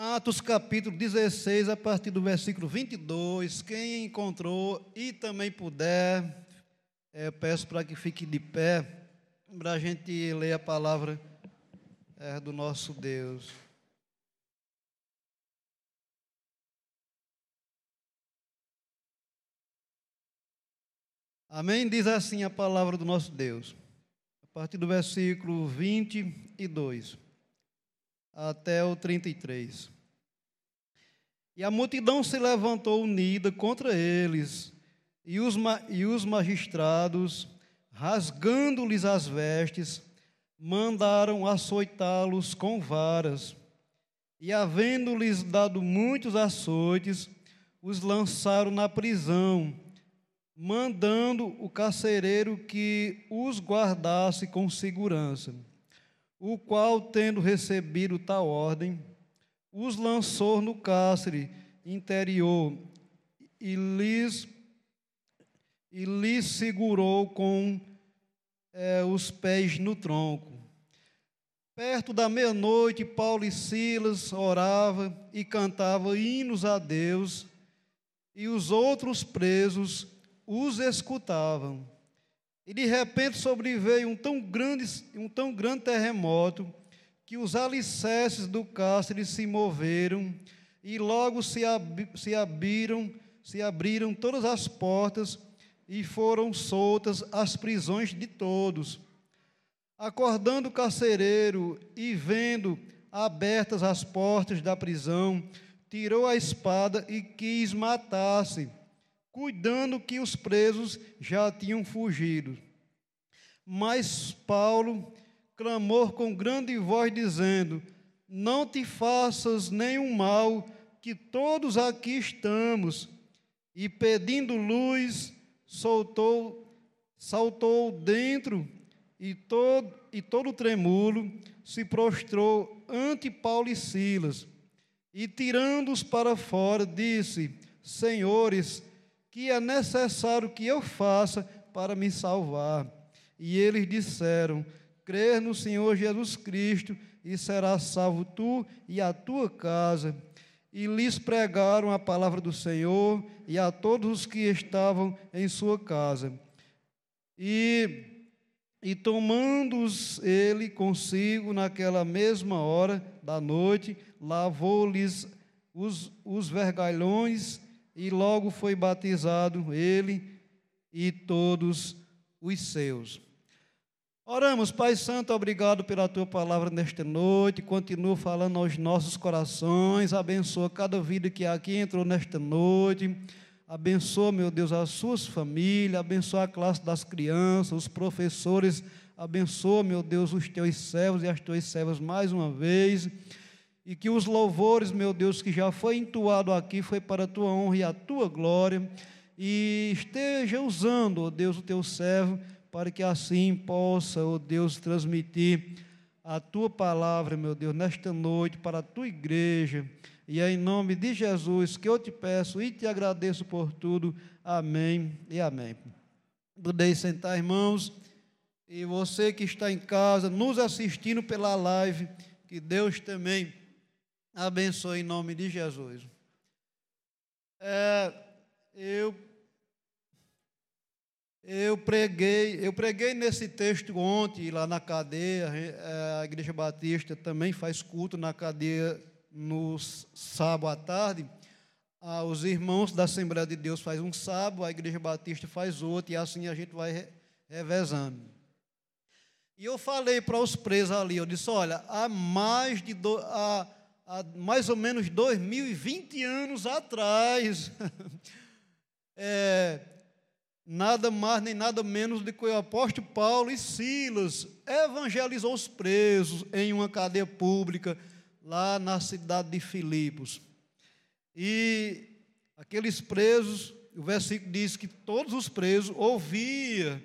Atos capítulo 16, a partir do versículo 22, quem encontrou e também puder, peço para que fique de pé, para a gente ler a palavra do nosso Deus. Amém? Diz assim a palavra do nosso Deus, a partir do versículo 22. Até o 33. E a multidão se levantou unida contra eles, e os magistrados, rasgando-lhes as vestes, mandaram açoitá-los com varas. E, havendo-lhes dado muitos açoites, os lançaram na prisão, mandando o carcereiro que os guardasse com segurança, o qual, tendo recebido tal ordem, os lançou no cárcere interior e lhes segurou com os pés no tronco. Perto da meia-noite, Paulo e Silas orava e cantava hinos a Deus, e os outros presos os escutavam. E de repente sobreveio um tão grande terremoto que os alicerces do cárcere se moveram e logo se abriram todas as portas e foram soltas as prisões de todos. Acordando o carcereiro e vendo abertas as portas da prisão, tirou a espada e quis matar-se, cuidando que os presos já tinham fugido. Mas Paulo clamou com grande voz, dizendo: não te faças nenhum mal, que todos aqui estamos. E pedindo luz, saltou dentro, e todo tremolo se prostrou ante Paulo e Silas. E tirando-os para fora, disse: Senhores, que é necessário que eu faça para me salvar? E eles disseram: crê no Senhor Jesus Cristo, e serás salvo tu e a tua casa. E lhes pregaram a palavra do Senhor e a todos os que estavam em sua casa. E tomando-os ele consigo naquela mesma hora da noite, lavou-lhes os vergalhões, e logo foi batizado ele e todos os seus. Oramos. Pai Santo, obrigado pela Tua palavra nesta noite. Continua falando aos nossos corações. Abençoa cada vida que aqui entrou nesta noite. Abençoa, meu Deus, as suas famílias. Abençoa a classe das crianças, os professores. Abençoa, meu Deus, os Teus servos e as Tuas servas mais uma vez. E que os louvores, meu Deus, que já foi entoado aqui, foi para a Tua honra e a Tua glória. E esteja usando, ó Deus, o Teu servo, para que assim possa, ó Deus, transmitir a Tua palavra, meu Deus, nesta noite, para a Tua igreja. E é em nome de Jesus que eu te peço e te agradeço por tudo. Amém e amém. Podem sentar, irmãos. E você que está em casa, nos assistindo pela live, que Deus também abençoe em nome de Jesus. Eu preguei nesse texto ontem lá na cadeia. A Igreja Batista também faz culto na cadeia no sábado à tarde. Os irmãos da Assembleia de Deus faz um sábado, a Igreja Batista faz outro, e assim a gente vai revezando. E eu falei para os presos ali, eu disse: olha, há mais ou menos 2020 anos atrás, nada mais nem nada menos do que o apóstolo Paulo e Silas evangelizou os presos em uma cadeia pública lá na cidade de Filipos. E aqueles presos, o versículo diz que todos os presos ouviam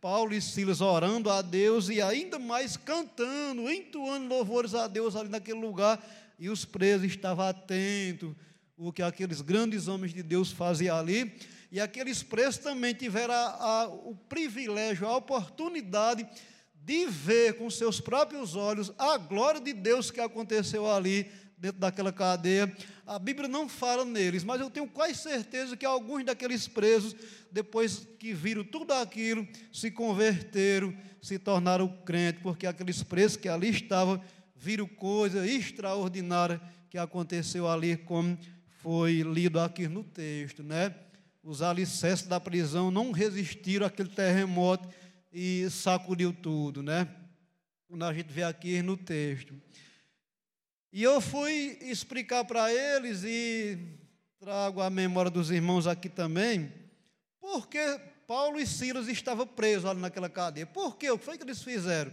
Paulo e Silas orando a Deus e ainda mais cantando, entoando louvores a Deus ali naquele lugar, e os presos estavam atentos o que aqueles grandes homens de Deus faziam ali. E aqueles presos também tiveram o privilégio, a oportunidade de ver com seus próprios olhos a glória de Deus que aconteceu ali dentro daquela cadeia. A Bíblia não fala neles, mas eu tenho quase certeza que alguns daqueles presos, depois que viram tudo aquilo, se converteram, se tornaram crentes, porque aqueles presos que ali estavam viram coisa extraordinária que aconteceu ali, como foi lido aqui no texto, né? Os alicerces da prisão não resistiram àquele terremoto e sacudiu tudo, né? Quando a gente vê aqui no texto. E eu fui explicar para eles, e trago a memória dos irmãos aqui também, porque Paulo e Silas estavam presos ali naquela cadeia. Por quê? O que foi que eles fizeram?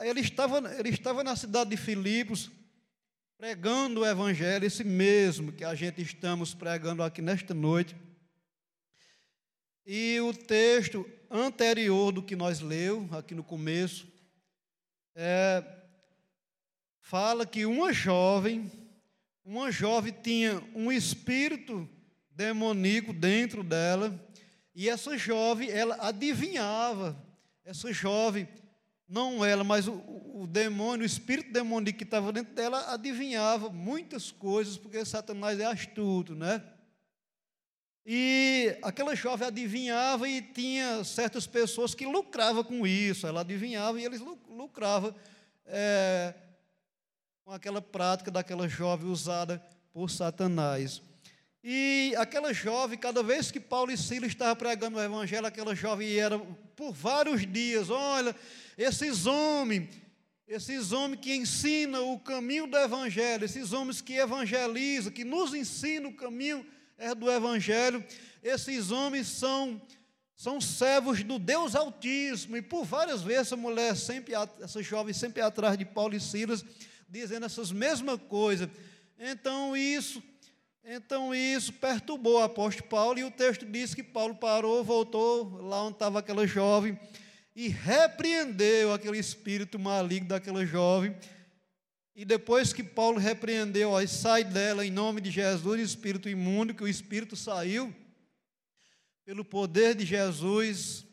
Ele estava na cidade de Filipos, pregando o evangelho, esse mesmo que a gente estamos pregando aqui nesta noite. E o texto anterior do que nós leu aqui no começo, fala que uma jovem tinha um espírito demoníaco dentro dela, e essa jovem, ela adivinhava, essa jovem, não ela, mas o demônio, o espírito demoníaco que estava dentro dela, adivinhava muitas coisas, porque Satanás é astuto, né? E aquela jovem adivinhava, e tinha certas pessoas que lucravam com isso, ela adivinhava e eles lucravam com aquela prática daquela jovem usada por Satanás. E aquela jovem, cada vez que Paulo e Silas estavam pregando o evangelho, aquela jovem era por vários dias: olha, esses homens que ensinam o caminho do evangelho, esses homens que evangelizam, que nos ensinam o caminho do evangelho, esses homens são servos do Deus Altíssimo. E por várias vezes essa jovem sempre atrás de Paulo e Silas, dizendo essas mesmas coisas. Então isso perturbou o apóstolo Paulo, e o texto diz que Paulo parou, voltou lá onde estava aquela jovem e repreendeu aquele espírito maligno daquela jovem. E depois que Paulo repreendeu: ó, sai dela em nome de Jesus, espírito imundo, que o espírito saiu pelo poder de Jesus,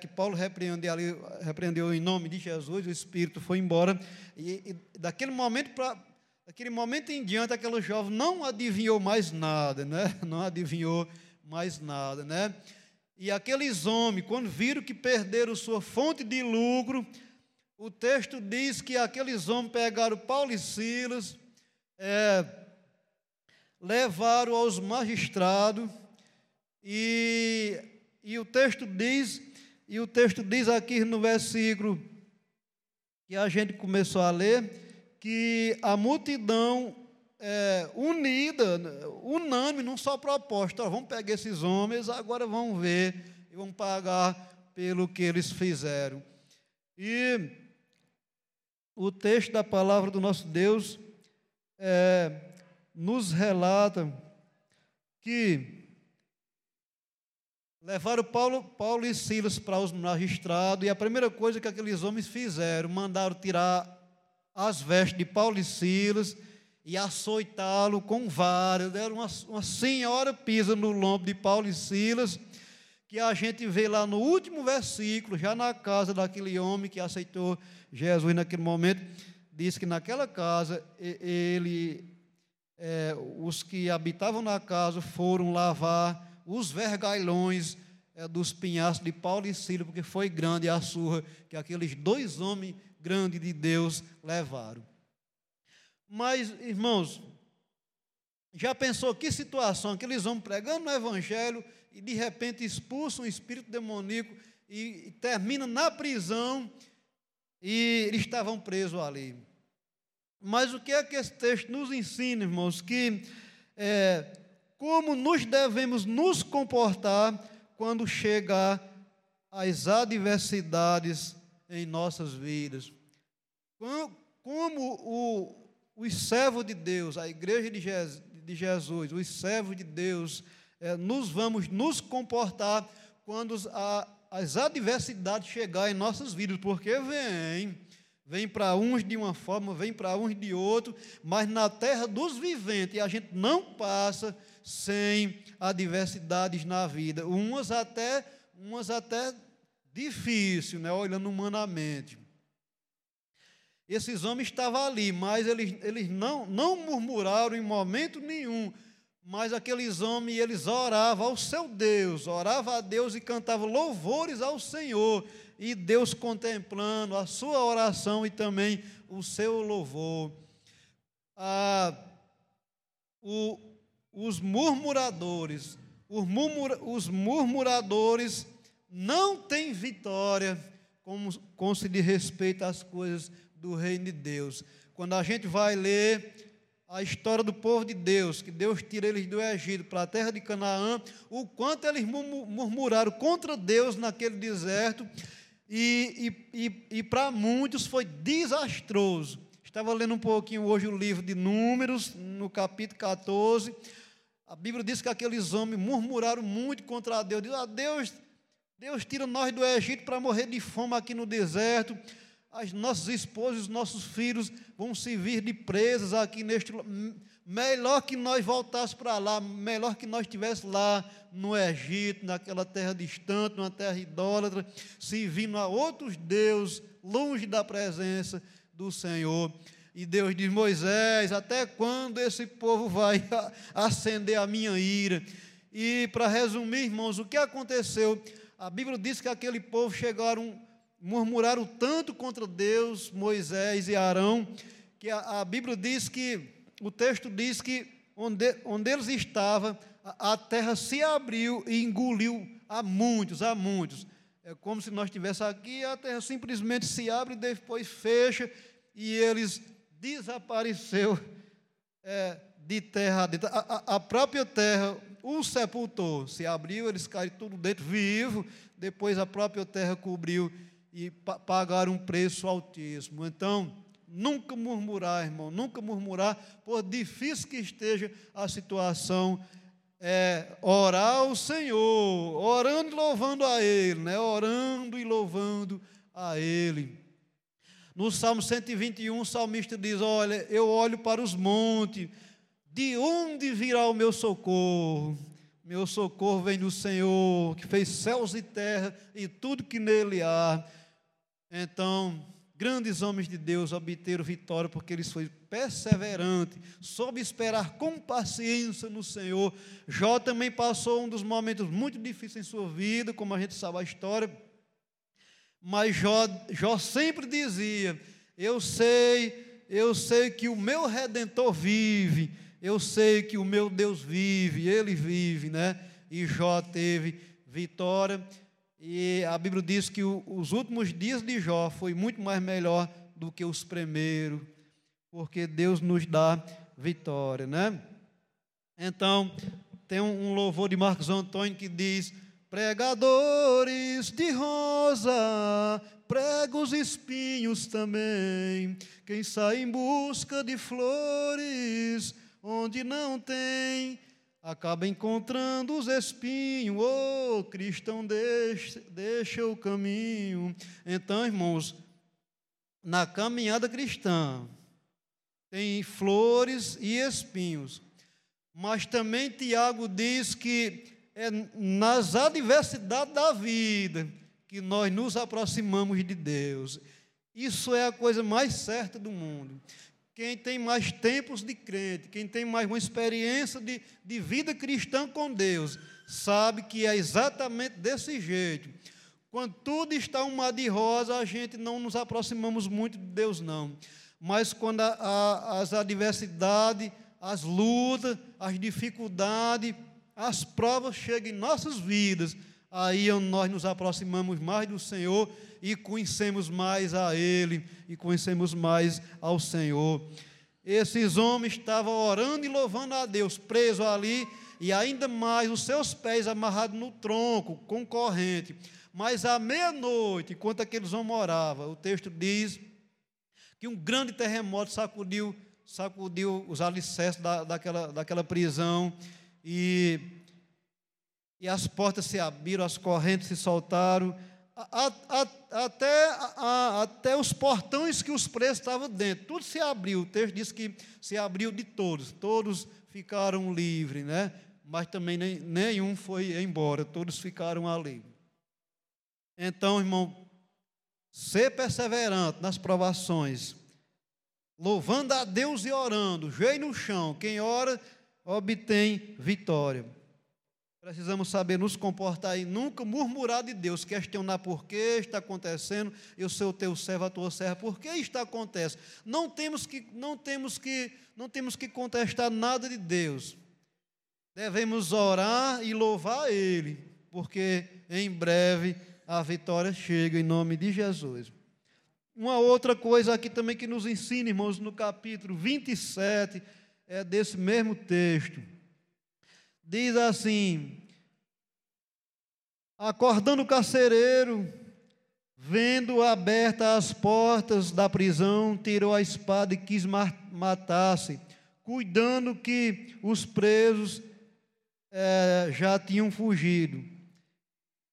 que Paulo repreendeu em nome de Jesus, o espírito foi embora. E daquele momento em diante, aquela jovem não adivinhou mais nada, né? Não adivinhou mais nada, né? E aqueles homens, quando viram que perderam sua fonte de lucro, o texto diz que aqueles homens pegaram Paulo e Silas, levaram aos magistrados, E o texto diz aqui no versículo que a gente começou a ler, que a multidão unida, unânime, num só propósito: ó, vamos pegar esses homens, agora vão ver e vão pagar pelo que eles fizeram. E o texto da palavra do nosso Deus nos relata que levaram Paulo e Silas para os magistrados, e a primeira coisa que aqueles homens fizeram, mandaram tirar as vestes de Paulo e Silas e açoitá-lo com vara. Deram uma senhora pisa no lombo de Paulo e Silas, que a gente vê lá no último versículo, já na casa daquele homem que aceitou Jesus naquele momento. Diz que naquela casa, os que habitavam na casa foram lavar os vergalhões dos penhascos de Paulo e Silas, porque foi grande a surra que aqueles dois homens grandes de Deus levaram. Mas, irmãos, já pensou que situação? Aqueles homens pregando no evangelho e de repente expulsam um espírito demoníaco e termina na prisão, e eles estavam presos ali. Mas o que é que esse texto nos ensina, irmãos? Que como nos devemos nos comportar quando chegar as adversidades em nossas vidas? Como os servos de Deus, a igreja de Jesus, os servos de Deus, nos vamos nos comportar quando as adversidades chegarem em nossas vidas? Porque vem para uns de uma forma, vem para uns de outro, mas na terra dos viventes a gente não passa sem adversidades na vida, umas até difícil, né? Olhando humanamente. Esses homens estavam ali, mas eles não murmuraram em momento nenhum. Mas aqueles homens, eles oravam ao seu Deus, oravam a Deus e cantavam louvores ao Senhor. E Deus contemplando a sua oração e também o seu louvor. Os murmuradores não têm vitória com se diz respeito às coisas do reino de Deus. Quando a gente vai ler a história do povo de Deus, que Deus tira eles do Egito para a terra de Canaã, o quanto eles murmuraram contra Deus naquele deserto, e para muitos foi desastroso. Estava lendo um pouquinho hoje o livro de Números, no capítulo 14, a Bíblia diz que aqueles homens murmuraram muito contra Deus, diz, Deus tira nós do Egito para morrer de fome aqui no deserto, as nossas esposas, os nossos filhos vão servir de presas aqui neste lugar. Melhor que nós voltássemos para lá, melhor que nós estivéssemos lá no Egito, naquela terra distante, numa terra idólatra, servindo a outros deuses, longe da presença do Senhor. E Deus diz, Moisés, até quando esse povo vai acender a minha ira? E para resumir, irmãos, o que aconteceu? A Bíblia diz que aquele povo murmuraram tanto contra Deus, Moisés e Arão, que a Bíblia diz que, o texto diz que onde eles estavam, a terra se abriu e engoliu a muitos. É como se nós estivéssemos aqui, a terra simplesmente se abre e depois fecha, e eles desapareceram de terra dentro. A própria terra os sepultou, se abriu, eles caíram tudo dentro vivo, depois a própria terra cobriu e pagaram um preço altíssimo. Então, nunca murmurar, irmão, nunca murmurar, por difícil que esteja a situação, orar ao Senhor, orando e louvando a Ele, orando e louvando a Ele. No Salmo 121, o salmista diz, olha, eu olho para os montes, de onde virá o meu socorro? Meu socorro vem do Senhor, que fez céus e terra e tudo que nele há. Então, grandes homens de Deus obteram vitória, porque eles foram perseverantes, soube esperar com paciência no Senhor. Jó também passou um dos momentos muito difíceis em sua vida, como a gente sabe a história, mas Jó sempre dizia, eu sei que o meu Redentor vive, eu sei que o meu Deus vive, Ele vive, E Jó teve vitória, e a Bíblia diz que os últimos dias de Jó foi muito mais melhor do que os primeiros, porque Deus nos dá vitória, Então, tem um louvor de Marcos Antônio que diz, pregadores de rosa, prega os espinhos também, quem sai em busca de flores, onde não tem, acaba encontrando os espinhos, ô cristão, deixa o caminho. Então, irmãos, na caminhada cristã, tem flores e espinhos, mas também Tiago diz que é nas adversidades da vida que nós nos aproximamos de Deus. Isso é a coisa mais certa do mundo. Quem tem mais tempos de crente, quem tem mais uma experiência de vida cristã com Deus, sabe que é exatamente desse jeito. Quando tudo está um mar de rosa, a gente não nos aproximamos muito de Deus, não. Mas quando as adversidades, as lutas, as dificuldades, as provas chegam em nossas vidas, aí nós nos aproximamos mais do Senhor e conhecemos mais a Ele, e conhecemos mais ao Senhor. Esses homens estavam orando e louvando a Deus, presos ali, e ainda mais os seus pés amarrados no tronco, com corrente. Mas à meia-noite, enquanto aqueles homens oravam, o texto diz que um grande terremoto sacudiu os alicerces daquela prisão, e as portas se abriram, as correntes se soltaram, até os portões que os presos estavam dentro. Tudo se abriu, o texto diz que se abriu de todos, todos ficaram livres, mas também nenhum foi embora, todos ficaram ali. Então, irmão, ser perseverante nas provações, louvando a Deus e orando, joelho no chão, quem ora obtém vitória. Precisamos saber nos comportar e nunca murmurar de Deus, questionar por que está acontecendo, eu sou o teu servo, a tua serva, por que isto acontece? Não temos que contestar nada de Deus. Devemos orar e louvar a Ele, porque em breve a vitória chega, em nome de Jesus. Uma outra coisa aqui também que nos ensina, irmãos, no capítulo 27, é desse mesmo texto. Diz assim: acordando o carcereiro, vendo abertas as portas da prisão, tirou a espada e quis matar-se, cuidando que os presos já tinham fugido.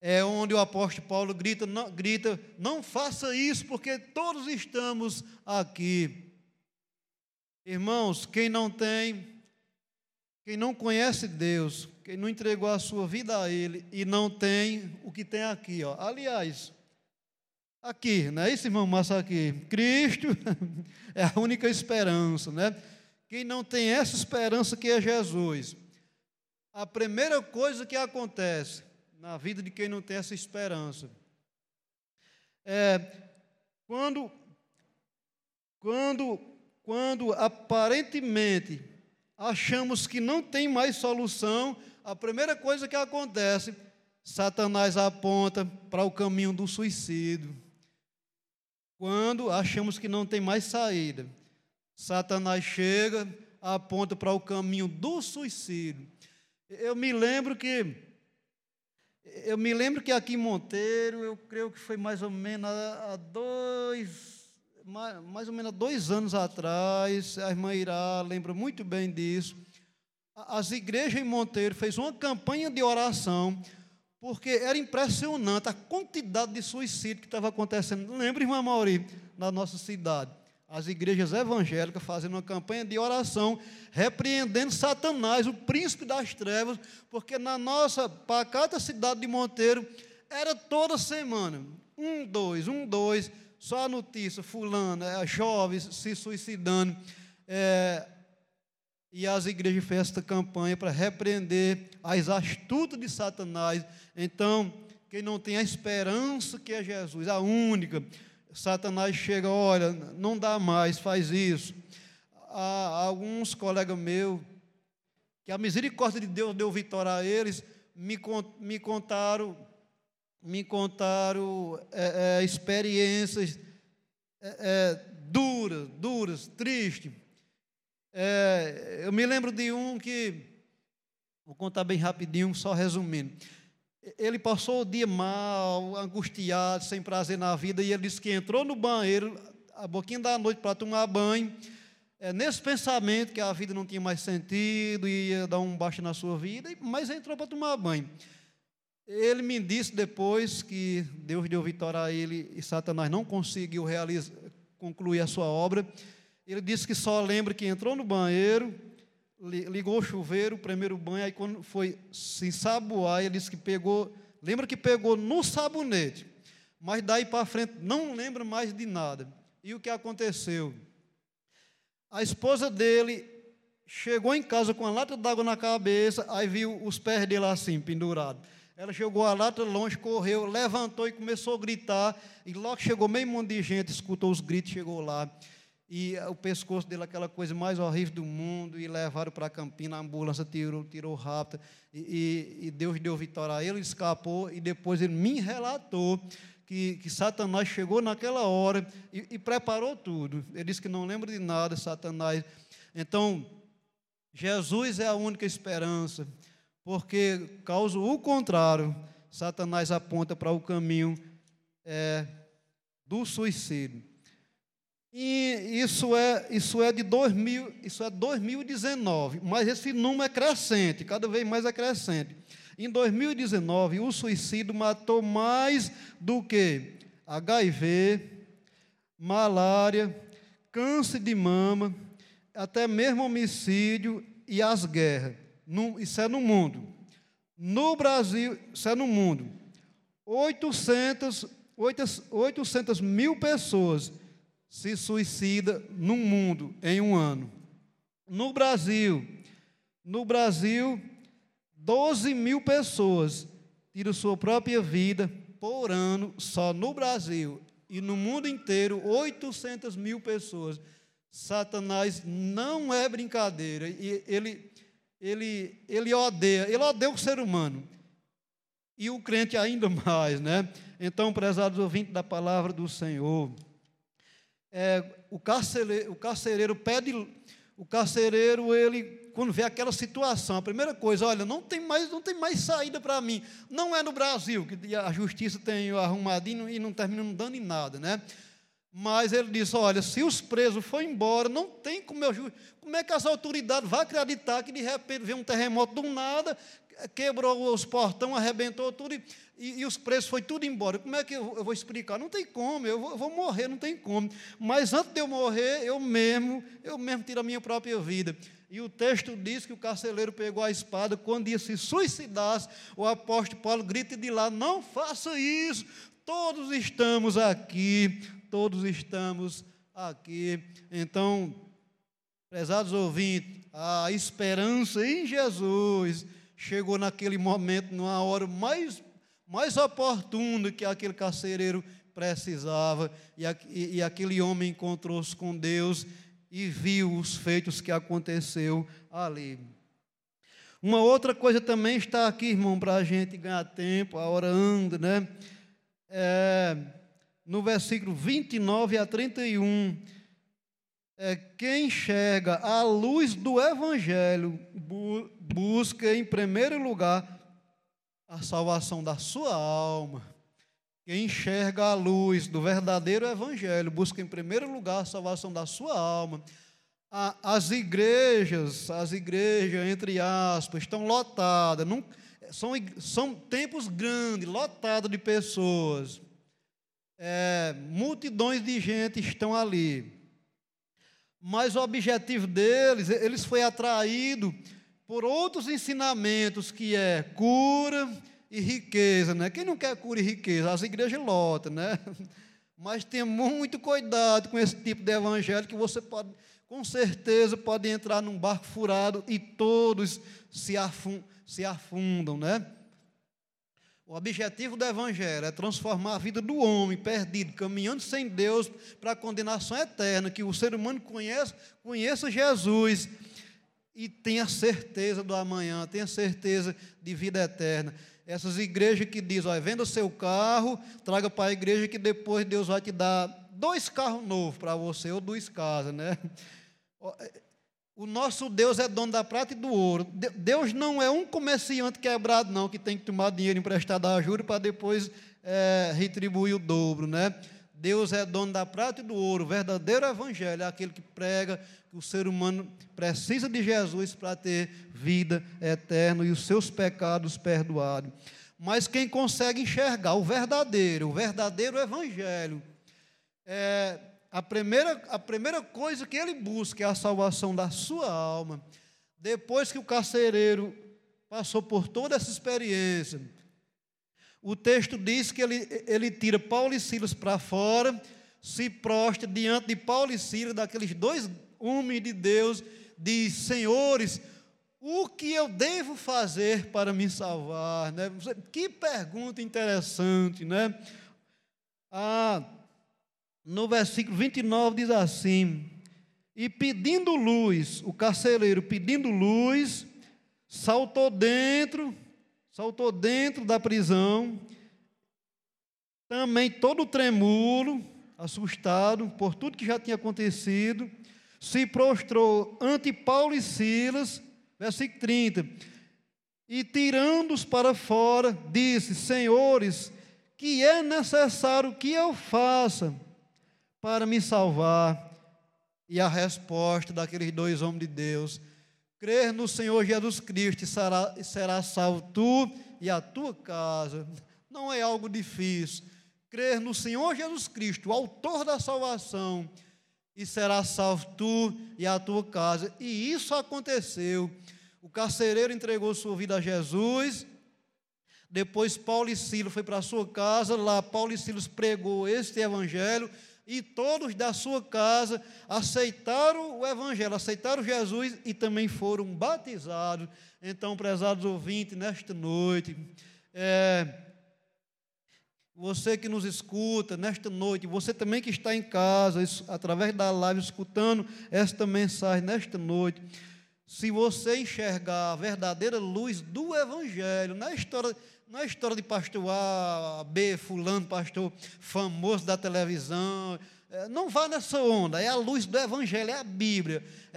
É onde o apóstolo Paulo grita, não faça isso, porque todos estamos aqui. Irmãos, quem não conhece Deus, quem não entregou a sua vida a Ele e não tem o que tem aqui, ó. Aliás, aqui, não é isso, irmão Massaqui? Cristo é a única esperança, né? Quem não tem essa esperança que é Jesus, a primeira coisa que acontece na vida de quem não tem essa esperança é quando aparentemente achamos que não tem mais solução, a primeira coisa que acontece, Satanás aponta para o caminho do suicídio. Quando achamos que não tem mais saída, Satanás chega, aponta para o caminho do suicídio. Eu me lembro que aqui em Monteiro, eu creio que foi mais ou menos há 2 anos atrás, a irmã Ira lembra muito bem disso, as igrejas em Monteiro fez uma campanha de oração, porque era impressionante a quantidade de suicídio que estava acontecendo. Lembra, irmã Maurício, na nossa cidade, as igrejas evangélicas fazendo uma campanha de oração, repreendendo Satanás, o príncipe das trevas, porque na nossa pacata cidade de Monteiro, era toda semana, 1, 2, 1, 2, só a notícia, fulano, jovens se suicidando. E as igrejas fez esta campanha para repreender as astutas de Satanás. Então, quem não tem a esperança que é Jesus, a única, Satanás chega, olha, não dá mais, faz isso. Há alguns colegas meus, que a misericórdia de Deus deu vitória a eles, me contaram experiências duras, tristes. Eu me lembro de um que, vou contar bem rapidinho, só resumindo. Ele passou o dia mal, angustiado, sem prazer na vida, e ele disse que entrou no banheiro, à boquinha da noite, para tomar banho, nesse pensamento que a vida não tinha mais sentido, ia dar um baixo na sua vida, mas entrou para tomar banho. Ele me disse depois que Deus deu vitória a ele e Satanás não conseguiu concluir a sua obra. Ele disse que só lembra que entrou no banheiro, ligou o chuveiro, o primeiro banho, aí quando foi se ensaboar, ele disse que pegou no sabonete, mas daí para frente não lembra mais de nada. E o que aconteceu? A esposa dele chegou em casa com uma lata d'água na cabeça, aí viu os pés dele assim, pendurados. Ela chegou a lata longe, correu, levantou e começou a gritar. E logo chegou meio mundo de gente, escutou os gritos, chegou lá. E o pescoço dele, aquela coisa mais horrível do mundo, e levaram para Campina, a ambulância tirou rápido. E Deus deu vitória a ele, escapou. E depois ele me relatou que Satanás chegou naquela hora e preparou tudo. Ele disse que não lembra de nada, Satanás. Então, Jesus é a única esperança. Porque, caso o contrário, Satanás aponta para o caminho do suicídio. E isso é 2019, mas esse número é crescente, cada vez mais é crescente. Em 2019, o suicídio matou mais do que HIV, malária, câncer de mama, até mesmo homicídio e as guerras. Isso é no mundo. No Brasil, isso é no mundo. 800 mil pessoas se suicida no mundo em um ano. No Brasil, 12 mil pessoas tiram sua própria vida por ano, só no Brasil. E no mundo inteiro, 800 mil pessoas. Satanás não é brincadeira. Ele odeia. Ele odeia o ser humano. E o crente ainda mais, né? Então, prezados ouvintes da palavra do Senhor, o carcereiro pede... O carcereiro, ele, quando vê aquela situação, a primeira coisa, olha, não tem mais saída para mim. Não é no Brasil, que a justiça tem arrumadinho e não termina não dando em nada, né? Mas ele disse, olha, se os presos forem embora, não tem como eu... Como é que as autoridades vão acreditar que de repente veio um terremoto do nada, quebrou os portões, arrebentou tudo e os presos foram tudo embora? Como é que eu vou explicar? Não tem como, eu vou morrer, não tem como. Mas antes de eu morrer, eu mesmo tiro a minha própria vida. E o texto diz que o carcereiro pegou a espada, quando ia se suicidar, o apóstolo Paulo grita de lá, não faça isso, todos estamos aqui. Então, prezados ouvintes, a esperança em Jesus... Chegou naquele momento, numa hora mais oportuna que aquele carcereiro precisava. E aquele homem encontrou-se com Deus e viu os feitos que aconteceu ali. Uma outra coisa também está aqui, irmão, para a gente ganhar tempo, a hora anda, né? No versículo 29 a 31... Quem enxerga a luz do Evangelho busca, em primeiro lugar, a salvação da sua alma. Quem enxerga a luz do verdadeiro Evangelho busca, em primeiro lugar, a salvação da sua alma. As igrejas, entre aspas, estão lotadas. São tempos grandes, lotados de pessoas. Multidões de gente estão ali. Mas o objetivo deles, eles foi atraído por outros ensinamentos, que é cura e riqueza, né? Quem não quer cura e riqueza? As igrejas lotam, né? Mas tenha muito cuidado com esse tipo de evangelho, que você pode, com certeza, pode entrar num barco furado e todos se afundam, né? O objetivo do Evangelho é transformar a vida do homem perdido, caminhando sem Deus, para a condenação eterna, que o ser humano conheça Jesus e tenha certeza do amanhã, tenha certeza de vida eterna. Essas igrejas que dizem, olha, venda seu carro, traga para a igreja que depois Deus vai te dar 2 carros novos para você, ou 2 casas, né? O nosso Deus é dono da prata e do ouro. Deus não é um comerciante quebrado, não, que tem que tomar dinheiro emprestado a juros para depois retribuir o dobro, né? Deus é dono da prata e do ouro. O verdadeiro evangelho é aquele que prega que o ser humano precisa de Jesus para ter vida eterna e os seus pecados perdoados. Mas quem consegue enxergar o verdadeiro evangelho, A primeira coisa que ele busca é a salvação da sua alma. Depois que o carcereiro passou por toda essa experiência, o texto diz que ele tira Paulo e Silas para fora, se prostra diante de Paulo e Silas, daqueles 2 homens de Deus, diz, senhores, o que eu devo fazer para me salvar? Né? Que pergunta interessante, né? No versículo 29 diz assim, e pedindo luz, o carcereiro pedindo luz, saltou dentro da prisão, também todo tremulo, assustado por tudo que já tinha acontecido, se prostrou ante Paulo e Silas, versículo 30, e tirando-os para fora, disse, senhores, que é necessário que eu faça para me salvar? E a resposta daqueles 2 homens de Deus, crer no Senhor Jesus Cristo, será salvo tu e a tua casa. Não é algo difícil, crer no Senhor Jesus Cristo, o autor da salvação, e será salvo tu e a tua casa. E isso aconteceu, o carcereiro entregou sua vida a Jesus. Depois Paulo e Silas foi para a sua casa, lá Paulo e Silas pregou este evangelho, e todos da sua casa aceitaram o Evangelho, aceitaram Jesus e também foram batizados. Então, prezados ouvintes, nesta noite, você que nos escuta nesta noite, você também que está em casa, através da live, escutando esta mensagem nesta noite, se você enxergar a verdadeira luz do Evangelho, não é história de pastor A, B, fulano, pastor famoso da televisão, não vá nessa onda, é a luz do Evangelho,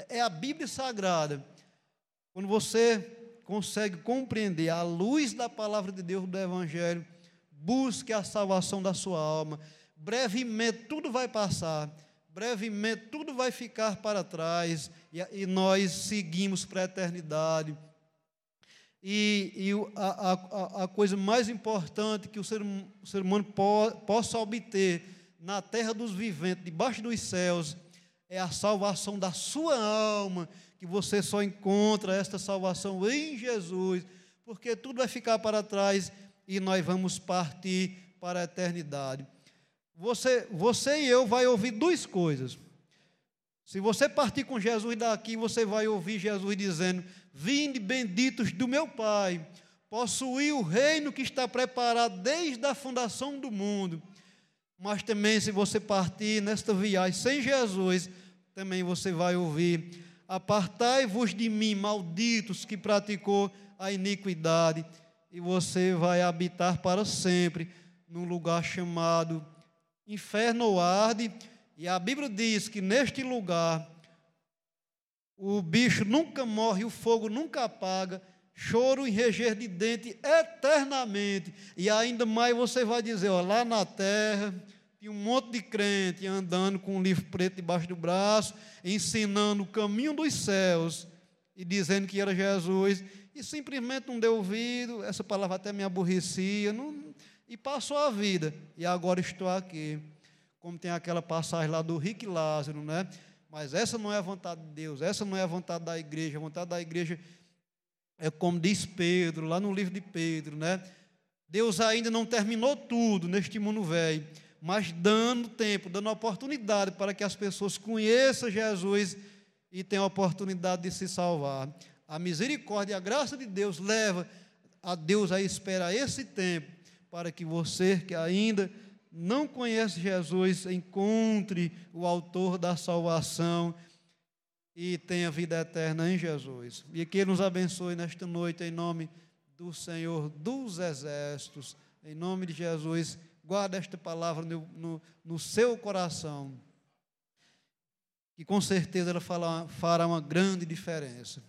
é a Bíblia Sagrada. Quando você consegue compreender a luz da palavra de Deus do Evangelho, busque a salvação da sua alma. Brevemente tudo vai passar, brevemente tudo vai ficar para trás, e nós seguimos para a eternidade. E a coisa mais importante que o ser humano possa obter na terra dos viventes, debaixo dos céus, é a salvação da sua alma, que você só encontra esta salvação em Jesus, porque tudo vai ficar para trás e nós vamos partir para a eternidade. Você e eu vai ouvir duas coisas. Se você partir com Jesus daqui, você vai ouvir Jesus dizendo: vinde benditos do meu Pai, possuí o reino que está preparado desde a fundação do mundo. Mas também, se você partir nesta viagem sem Jesus, também você vai ouvir: apartai-vos de mim, malditos, que praticou a iniquidade. E você vai habitar para sempre num lugar chamado inferno ou arde. E a Bíblia diz que neste lugar o bicho nunca morre, o fogo nunca apaga, choro e ranger de dente eternamente. E ainda mais você vai dizer: ó, lá na terra tinha um monte de crente andando com um livro preto debaixo do braço, ensinando o caminho dos céus e dizendo que era Jesus, e simplesmente não deu ouvido, essa palavra até me aborrecia, e passou a vida, e agora estou aqui. Como tem aquela passagem lá do rico e Lázaro, né? Mas essa não é a vontade de Deus, essa não é a vontade da igreja. A vontade da igreja é como diz Pedro, lá no livro de Pedro, né? Deus ainda não terminou tudo neste mundo velho, mas dando tempo, dando oportunidade para que as pessoas conheçam Jesus e tenham a oportunidade de se salvar. A misericórdia e a graça de Deus leva a Deus a esperar esse tempo para que você que ainda não conhece Jesus encontre o autor da salvação e tenha vida eterna em Jesus. E que Ele nos abençoe nesta noite, em nome do Senhor dos Exércitos, em nome de Jesus. Guarde esta palavra no seu coração, que com certeza ela fará uma grande diferença.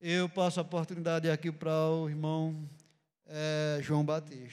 Eu passo a oportunidade aqui para o irmão João Batista.